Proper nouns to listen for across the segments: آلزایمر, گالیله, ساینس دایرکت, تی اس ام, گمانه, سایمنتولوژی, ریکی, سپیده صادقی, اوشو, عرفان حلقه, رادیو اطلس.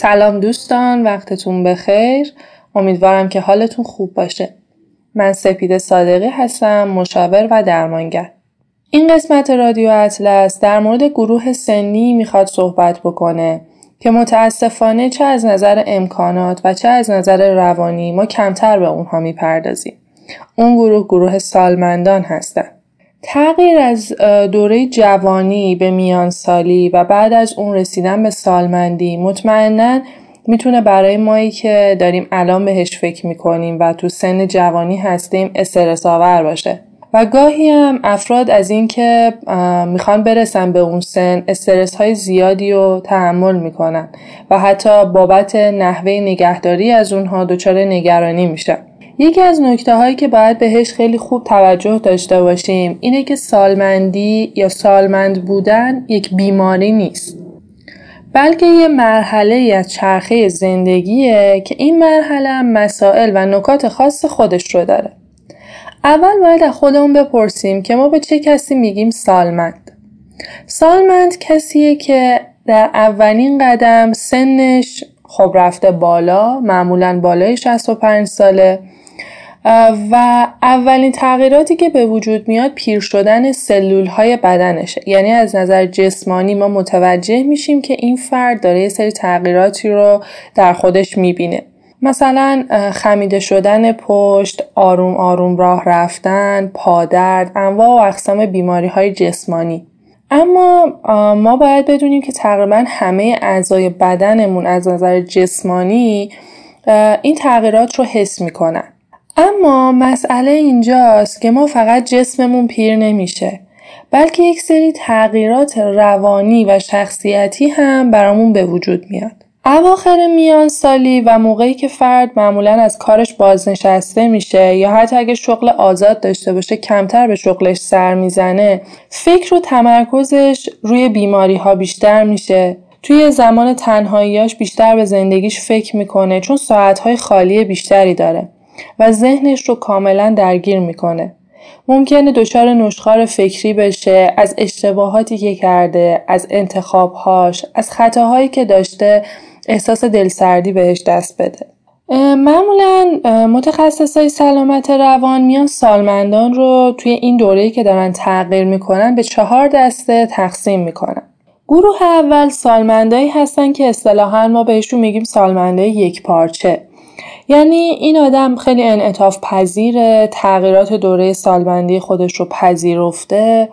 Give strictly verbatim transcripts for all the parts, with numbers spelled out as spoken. سلام دوستان، وقتتون بخیر. امیدوارم که حالتون خوب باشه. من سپیده صادقی هستم، مشاور و درمانگر. این قسمت رادیو اطلس در مورد گروه سنی میخواد صحبت بکنه که متاسفانه چه از نظر امکانات و چه از نظر روانی ما کمتر به اونها میپردازیم. اون گروه گروه سالمندان هستن. تغییر از دوره جوانی به میان سالی و بعد از اون رسیدن به سالمندی مطمئناً میتونه برای مایی که داریم الان بهش فکر میکنیم و تو سن جوانی هستیم استرس‌آور باشه و گاهی هم افراد از این که میخوان برسن به اون سن استرس های زیادی رو تحمل میکنن و حتی بابت نحوه نگهداری از اونها دچار نگرانی میشن. یکی از نکته هایی که باید بهش خیلی خوب توجه داشته باشیم اینه که سالمندی یا سالمند بودن یک بیماری نیست، بلکه یه مرحله از چرخه زندگیه که این مرحله مسائل و نکات خاص خودش رو داره. اول باید از خودمون بپرسیم که ما به چه کسی میگیم سالمند. سالمند کسیه که در اولین قدم سنش خب رفته بالا، معمولاً بالای شصت و پنج ساله و اولین تغییراتی که به وجود میاد پیر شدن سلولهای بدنشه. یعنی از نظر جسمانی ما متوجه میشیم که این فرد داره یه سری تغییراتی رو در خودش میبینه، مثلا خمیده شدن پشت، آروم آروم راه رفتن، پادرد، انواع و اقسام بیماریهای جسمانی. اما ما باید بدونیم که تقریبا همه اعضای بدنمون از نظر جسمانی این تغییرات رو حس میکنن. اما مسئله اینجاست که ما فقط جسممون پیر نمیشه، بلکه یک سری تغییرات روانی و شخصیتی هم برامون به وجود میاد. اواخر میان سالی و موقعی که فرد معمولاً از کارش بازنشسته میشه یا حتی اگه شغل آزاد داشته باشه کمتر به شغلش سر میزنه، فکر و تمرکزش روی بیماری ها بیشتر میشه. توی زمان تنهاییاش بیشتر به زندگیش فکر میکنه چون ساعتهای خالی بیشتری داره و ذهنش رو کاملاً درگیر میکنه. ممکنه دچار نشخوار فکری بشه از اشتباهاتی که کرده، از انتخابهاش، از خطاهایی که داشته، احساس دلسردی بهش دست بده. معمولاً متخصصای سلامت روان میان سالمندان رو توی این دوره‌ای که دارن تغییر میکنن به چهار دسته تقسیم میکنن. گروه اول سالمندایی هستن که اصطلاحاً ما بهشون میگیم سالمندای یک پارچه. یعنی این آدم خیلی انعطاف پذیره، تغییرات دوره سالمندی خودش رو پذیرفته،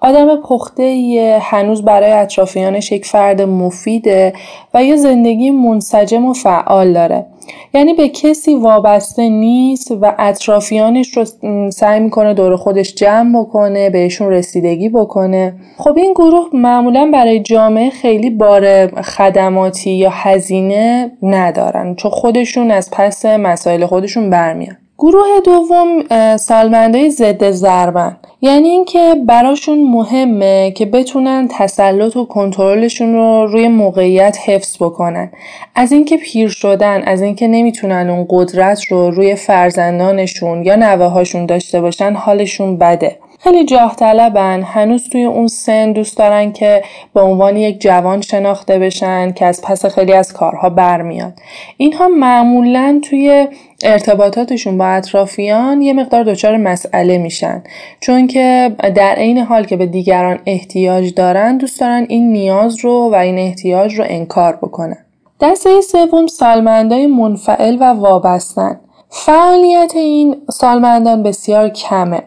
آدم پخته‌ایه، هنوز برای اطرافیانش یک فرد مفیده و یه زندگی منسجم و فعال داره. یعنی به کسی وابسته نیست و اطرافیانش رو سعی میکنه دور خودش جمع بکنه، بهشون رسیدگی بکنه. خب این گروه معمولا برای جامعه خیلی بار خدماتی یا هزینه ندارن چون خودشون از پس مسائل خودشون برمیان. گروه دوم سالمندای ضد ضربن، یعنی اینکه براشون مهمه که بتونن تسلط و کنترلشون رو روی موقعیت حفظ بکنن. از اینکه پیر شدن، از اینکه نمیتونن اون قدرت رو روی فرزندانشون یا نوه‌هاشون داشته باشن حالشون بده. خیلی جاه طلبن، هنوز توی اون سن دوست دارن که به عنوان یک جوان شناخته بشن که از پس خیلی از کارها برمیاد. اینها معمولاً توی ارتباطاتشون با اطرافیان یه مقدار دچار مسئله میشن، چون که در عین حال که به دیگران احتیاج دارن دوست دارن این نیاز رو و این احتیاج رو انکار بکنن. دسته سوم سالمندای منفعل و وابستن. فعالیت این سالمندان بسیار کمه،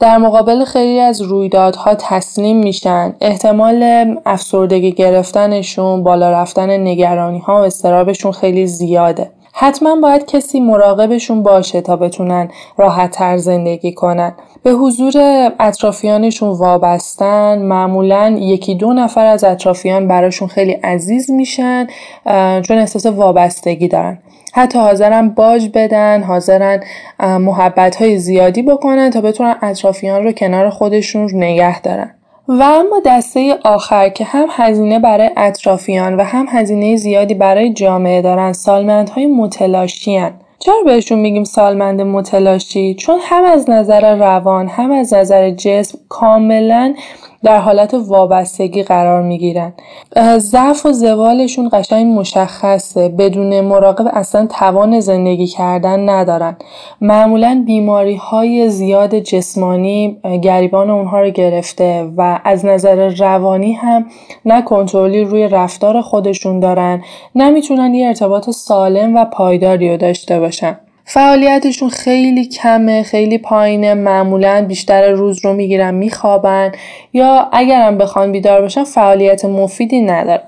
در مقابل خیلی از رویدادها تسلیم میشن. احتمال افسردگی گرفتنشون، بالا رفتن نگرانی‌ها و اضطرابشون خیلی زیاده. حتما باید کسی مراقبشون باشه تا بتونن راحت‌تر زندگی کنن. به حضور اطرافیانشون وابستن، معمولاً یکی دو نفر از اطرافیان براشون خیلی عزیز میشن چون احساس وابستگی دارن. حتی حاضرن باج بدن، حاضرن محبت‌های زیادی بکنن تا بتونن اطرافیان رو کنار خودشون نگه دارن. و اما دسته آخر که هم هزینه برای اطرافیان و هم هزینه زیادی برای جامعه دارن، سالمندهای متلاشی هن. چرا بهشون میگیم سالمند متلاشی؟ چون هم از نظر روان هم از نظر جسم کاملا در حالت وابستگی قرار میگیرن. ضعف و زوالشون قشنگ مشخصه. بدون مراقب اصلا توان زندگی کردن ندارن. معمولا بیماری های زیاد جسمانی گریبان اونها رو گرفته و از نظر روانی هم نه کنترلی روی رفتار خودشون دارن، نه میتونن یه ارتباط سالم و پایداری رو داشته باشن. فعالیتشون خیلی کمه، خیلی پایینه، معمولاً بیشتر روز رو میگیرن میخوابن یا اگرم بخوان بیدار باشن فعالیت مفیدی ندارن.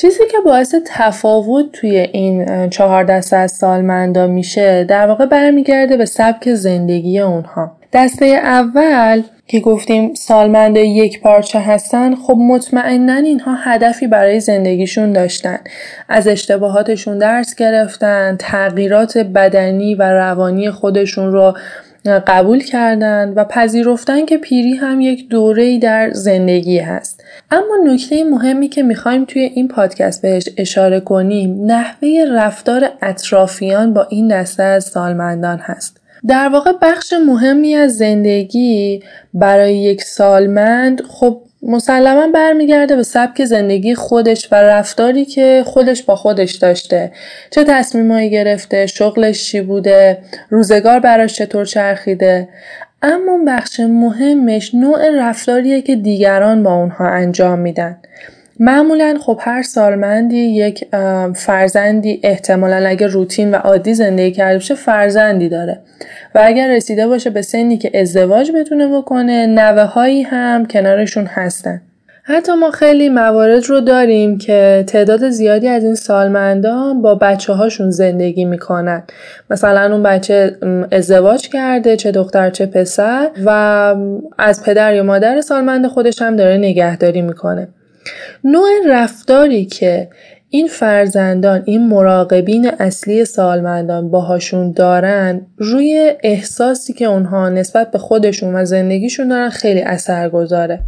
چیزی که باعث تفاوت توی این چهار دسته از سالمندا میشه در واقع برمیگرده به سبک زندگی اونها. دسته اول که گفتیم سالمند یک پارچه هستن، خب مطمئناً اینها هدفی برای زندگیشون داشتن، از اشتباهاتشون درس گرفتن، تغییرات بدنی و روانی خودشون رو قبول کردن و پذیرفتن که پیری هم یک دوره‌ای در زندگی هست. اما نکته مهمی که میخوایم توی این پادکست بهش اشاره کنیم نحوه رفتار اطرافیان با این دسته از سالمندان هست. در واقع بخش مهمی از زندگی برای یک سالمند خب مسلماً برمیگرده به سبک زندگی خودش و رفتاری که خودش با خودش داشته. چه تصمیمایی گرفته، شغلش چی بوده، روزگار براش چطور چرخیده. اما بخش مهمش نوع رفتاریه که دیگران با اونها انجام میدن. معمولاً خب هر سالمندی یک فرزندی احتمالاً اگه روتین و عادی زندگی کرده باشه فرزندی داره و اگر رسیده باشه به سنی که ازدواج بتونه بکنه نوه هایی هم کنارشون هستن. حتی ما خیلی موارد رو داریم که تعداد زیادی از این سالمندان با بچه هاشون زندگی میکنن. مثلا اون بچه ازدواج کرده، چه دختر چه پسر، و از پدر یا مادر سالمند خودش هم داره نگهداری میکنه. نوع رفتاری که این فرزندان، این مراقبین اصلی سالمندان باهاشون دارن روی احساسی که اونها نسبت به خودشون و زندگیشون دارن خیلی اثرگذاره.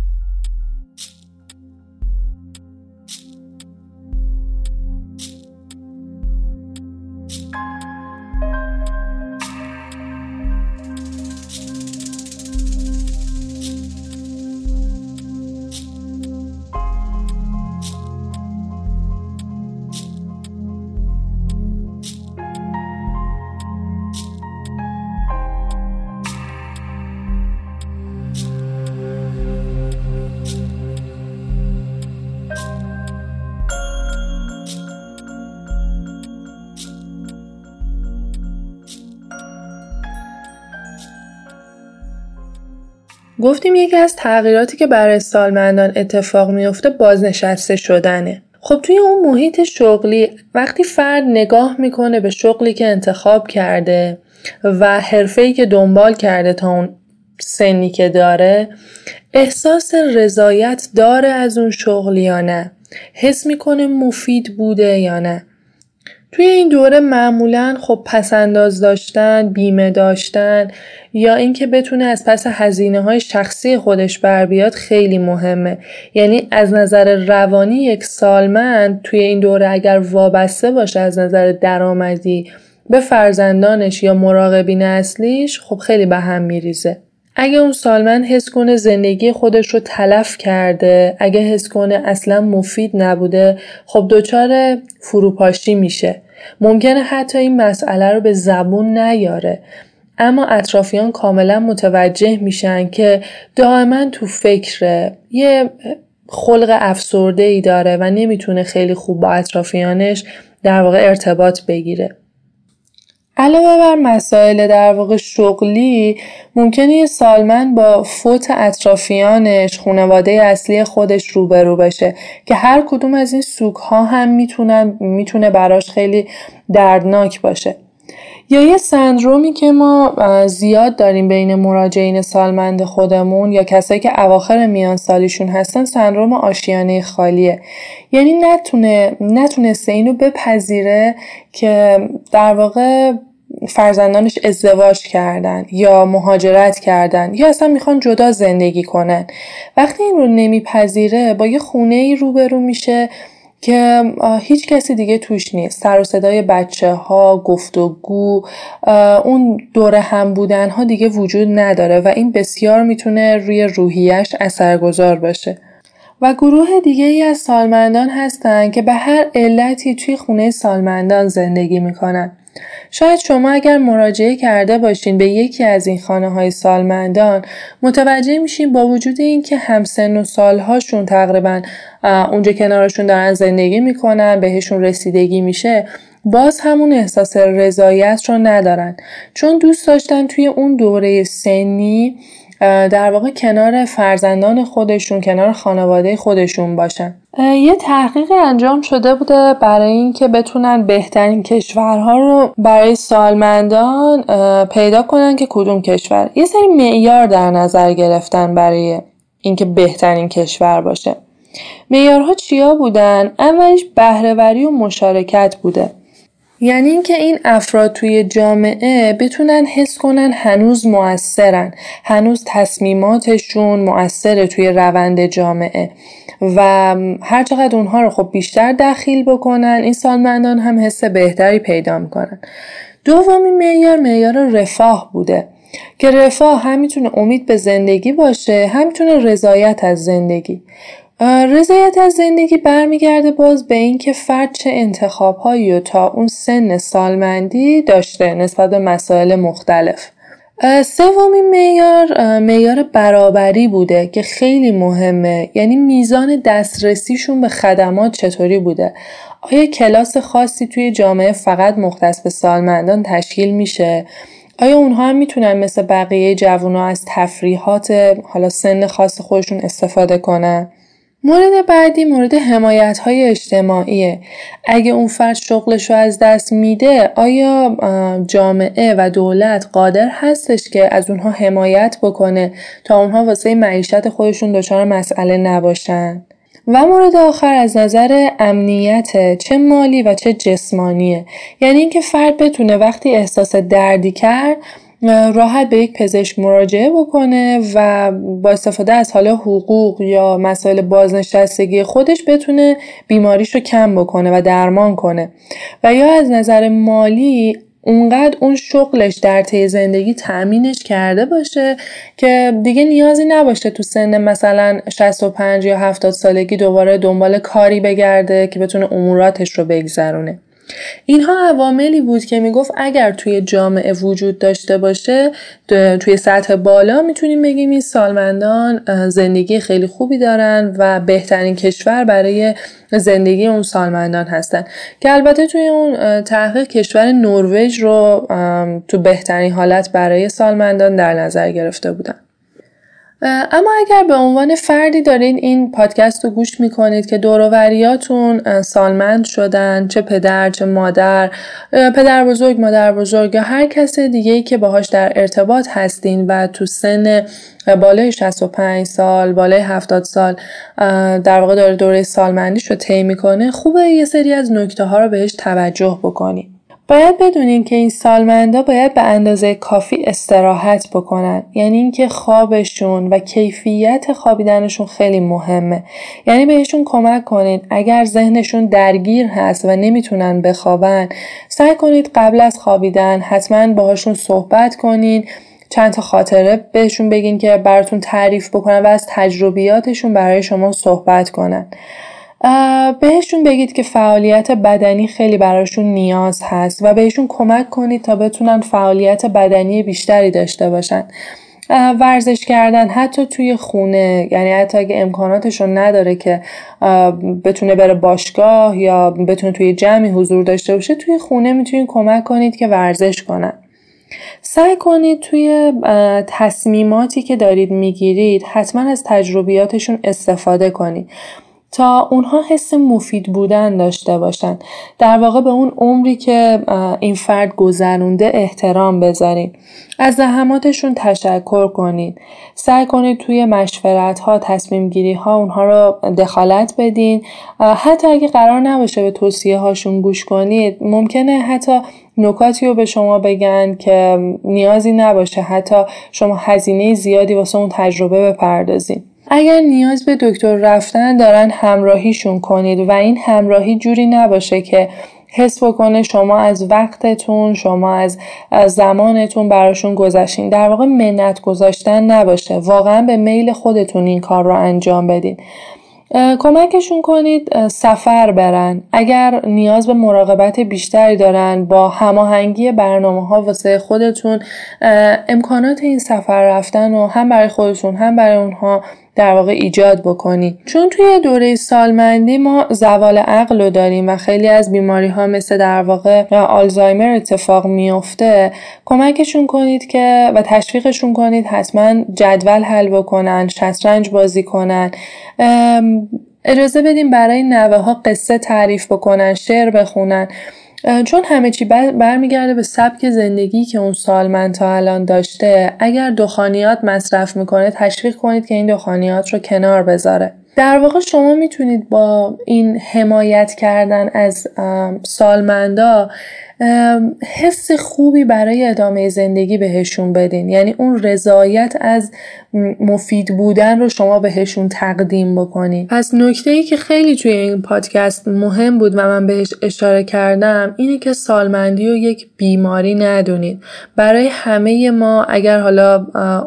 گفتیم یکی از تغییراتی که برای سالمندان اتفاق میفته بازنشسته شدنه. خب توی اون محیط شغلی وقتی فرد نگاه میکنه به شغلی که انتخاب کرده و حرفه‌ای که دنبال کرده تا اون سنی که داره، احساس رضایت داره از اون شغل یا نه؟ حس میکنه مفید بوده یا نه؟ توی این دوره معمولاً خب پسنداز داشتن، بیمه داشتن یا اینکه بتونه از پس هزینه های شخصی خودش بر بیاد خیلی مهمه. یعنی از نظر روانی یک سالمند توی این دوره اگر وابسته باشه از نظر درآمدی به فرزندانش یا مراقبین اصلیش، خب خیلی به هم میریزه. اگه اون سالمند حس کنه زندگی خودش رو تلف کرده، اگه حس کنه اصلا مفید نبوده، خب دچار فروپاشی میشه. ممکنه حتی این مسئله رو به زبون نیاره، اما اطرافیان کاملا متوجه میشن که دائما تو فکره، یه خلق افسرده ای داره و نمیتونه خیلی خوب با اطرافیانش در واقع ارتباط بگیره. علاوه بر مسائل در واقع شغلی، ممکنه یه سالمند با فوت اطرافیانش، خانواده اصلی خودش روبرو بشه که هر کدوم از این سوگ‌ها هم میتونه میتونه براش خیلی دردناک باشه. یا یه سندرومی که ما زیاد داریم بین مراجعین سالمند خودمون یا کسایی که اواخر میان سالیشون هستن، سندروم آشیانه خالیه. یعنی نتونه نتونسته اینو بپذیره که در واقع فرزندانش ازدواج کردن یا مهاجرت کردن یا اصلا میخوان جدا زندگی کنن. وقتی این رو نمیپذیره با یه خونه‌ای روبرو میشه که هیچ کسی دیگه توش نیست. سر و صدای بچه ها، گفتگو، اون دوره هم بودن ها دیگه وجود نداره و این بسیار میتونه روی روحیش اثرگذار باشه. و گروه دیگه ای از سالمندان هستن که به هر علتی توی خونه سالمندان زندگی میکنن. شاید شما اگر مراجعه کرده باشین به یکی از این خانه‌های سالمندان، متوجه میشین با وجود این که همسن و سالهاشون تقریبا اونجا کنارشون دارن زندگی میکنن، بهشون رسیدگی میشه، باز همون احساس رضایت رو ندارن، چون دوست داشتن توی اون دوره سنی در واقع کنار فرزندان خودشون، کنار خانواده خودشون باشن. یه تحقیق انجام شده بوده برای این که بتونن بهترین کشورها رو برای سالمندان پیدا کنن که کدوم کشور. یه سری معیار در نظر گرفتن برای اینکه بهترین کشور باشه. معیارها چیا بودن؟ اولیش بهره‌وری و مشارکت بوده. یعنی این که این افراد توی جامعه بتونن حس کنن هنوز مؤثرن، هنوز تصمیماتشون مؤثره توی روند جامعه و هر چقدر اونها رو خب بیشتر دخیل بکنن، این سالمندان هم حس بهتری پیدا میکنن. دومین معیار، معیار رفاه بوده که رفاه هم میتونه امید به زندگی باشه، هم میتونه رضایت از زندگی. رضایت از زندگی برمیگرده باز به این که فرد چه انتخاب‌هایی رو تا اون سن سالمندی داشته نسبت به مسائل مختلف. سومین معیار، معیار برابری بوده که خیلی مهمه. یعنی میزان دسترسیشون به خدمات چطوری بوده؟ آیا کلاس خاصی توی جامعه فقط مختص به سالمندان تشکیل میشه؟ آیا اونها هم میتونن مثل بقیه جوونا از تفریحات حالا سن خاص خودشون استفاده کنن؟ مورد بعدی، مورد حمایت‌های اجتماعیه. اگه اون فرد شغلش رو از دست میده، آیا جامعه و دولت قادر هستش که از اونها حمایت بکنه تا اونها واسه معیشت خودشون دچار مسئله نباشن؟ و مورد آخر از نظر امنیت، چه مالی و چه جسمانیه. یعنی اینکه فرد بتونه وقتی احساس دردی کرد راحت به یک پزشک مراجعه بکنه و با استفاده از حالا حقوق یا مسائل بازنشستگی خودش بتونه بیماریش رو کم بکنه و درمان کنه. و یا از نظر مالی اونقدر اون شغلش در طی زندگی تأمینش کرده باشه که دیگه نیازی نباشه تو سن مثلا شصت و پنج یا هفتاد سالگی دوباره دنبال کاری بگرده که بتونه اموراتش رو بگذرونه. اینها عواملی بود که میگفت اگر توی جامعه وجود داشته باشه، توی سطح بالا، میتونیم بگیم این سالمندان زندگی خیلی خوبی دارن و بهترین کشور برای زندگی اون سالمندان هستن، که البته توی اون تحقیق کشور نروژ رو تو بهترین حالت برای سالمندان در نظر گرفته بودن. اما اگر به عنوان فردی دارین این پادکست رو گوش میکنید که دوروبریاتون سالمند شدن، چه پدر، چه مادر، پدر بزرگ، مادر بزرگ یا هر کس دیگه‌ای که باهاش در ارتباط هستین و تو سن بالای شصت و پنج سال، بالای هفتاد سال در واقع داره دوره سالمندیش رو طی میکنه، خوبه یه سری از نکته ها رو بهش توجه بکنید. باید بدونین که این سالمندا باید به اندازه کافی استراحت بکنن. یعنی اینکه خوابشون و کیفیت خوابیدنشون خیلی مهمه. یعنی بهشون کمک کنین. اگر ذهنشون درگیر هست و نمیتونن بخوابن، سعی کنید قبل از خوابیدن حتما باهاشون صحبت کنین. چند تا خاطره بهشون بگین که براتون تعریف بکنن و از تجربیاتشون برای شما صحبت کنن. بهشون بگید که فعالیت بدنی خیلی براشون نیاز هست و بهشون کمک کنید تا بتونن فعالیت بدنی بیشتری داشته باشن. ورزش کردن حتی توی خونه، یعنی حتی اگه امکاناتشون نداره که بتونه بره باشگاه یا بتونه توی جمعی حضور داشته باشه، توی خونه میتونید کمک کنید که ورزش کنن. سعی کنید توی تصمیماتی که دارید میگیرید حتما از تجربیاتشون استفاده کنید. تا اونها حس مفید بودن داشته باشن. در واقع به اون عمری که این فرد گذرونده احترام بذارین. از زحماتشون تشکر کنین. سعی کنید توی مشورت‌ها، تصمیم‌گیری‌ها اونها رو دخالت بدین. حتی اگه قرار نباشه به توصیه‌هاشون گوش کنید، ممکنه حتی نکاتی رو به شما بگن که نیازی نباشه حتی شما هزینه زیادی واسه اون تجربه بپردازین. اگر نیاز به دکتر رفتن دارن، همراهیشون کنید و این همراهی جوری نباشه که حس بکنه شما از وقتتون، شما از زمانتون براشون گذاشتین. در واقع منت گذاشتن نباشه. واقعا به میل خودتون این کار رو انجام بدین. کمکشون کنید سفر برن. اگر نیاز به مراقبت بیشتری دارن، با هماهنگی برنامه‌ها واسه خودتون امکانات این سفر رفتن رو هم برای خودتون هم برای اونها در واقع ایجاد بکنید. چون توی دوره سالمندی ما زوال عقل رو داریم و خیلی از بیماری ها مثل در واقع آلزایمر اتفاق میفته. کمکشون کنید که و تشویقشون کنید حتما جدول حل بکنن، شطرنج بازی کنن، اجازه بدیم برای نوه ها قصه تعریف بکنن، شعر بخونن، چون همه چی برمیگرده به سبک زندگی که اون سالمند تا الان داشته. اگر دخانیات مصرف میکنه، تشویق کنید که این دخانیات رو کنار بذاره. در واقع شما میتونید با این حمایت کردن از سالمندا حس خوبی برای ادامه زندگی بهشون بدین. یعنی اون رضایت از مفید بودن رو شما بهشون تقدیم بکنین. پس نکته‌ای که خیلی توی این پادکست مهم بود و من بهش اشاره کردم اینه که سالمندی رو یک بیماری ندونید. برای همه ما اگر حالا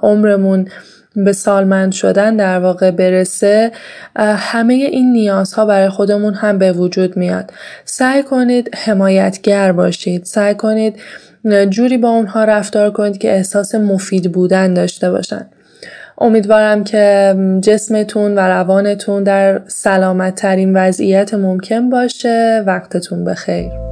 عمرمون به سالمند شدن در واقع برسه، همه این نیازها برای خودمون هم به وجود میاد. سعی کنید حمایتگر باشید. سعی کنید جوری با اونها رفتار کنید که احساس مفید بودن داشته باشن. امیدوارم که جسمتون و روانتون در سلامت‌ترین وضعیت ممکن باشه. وقتتون بخیر.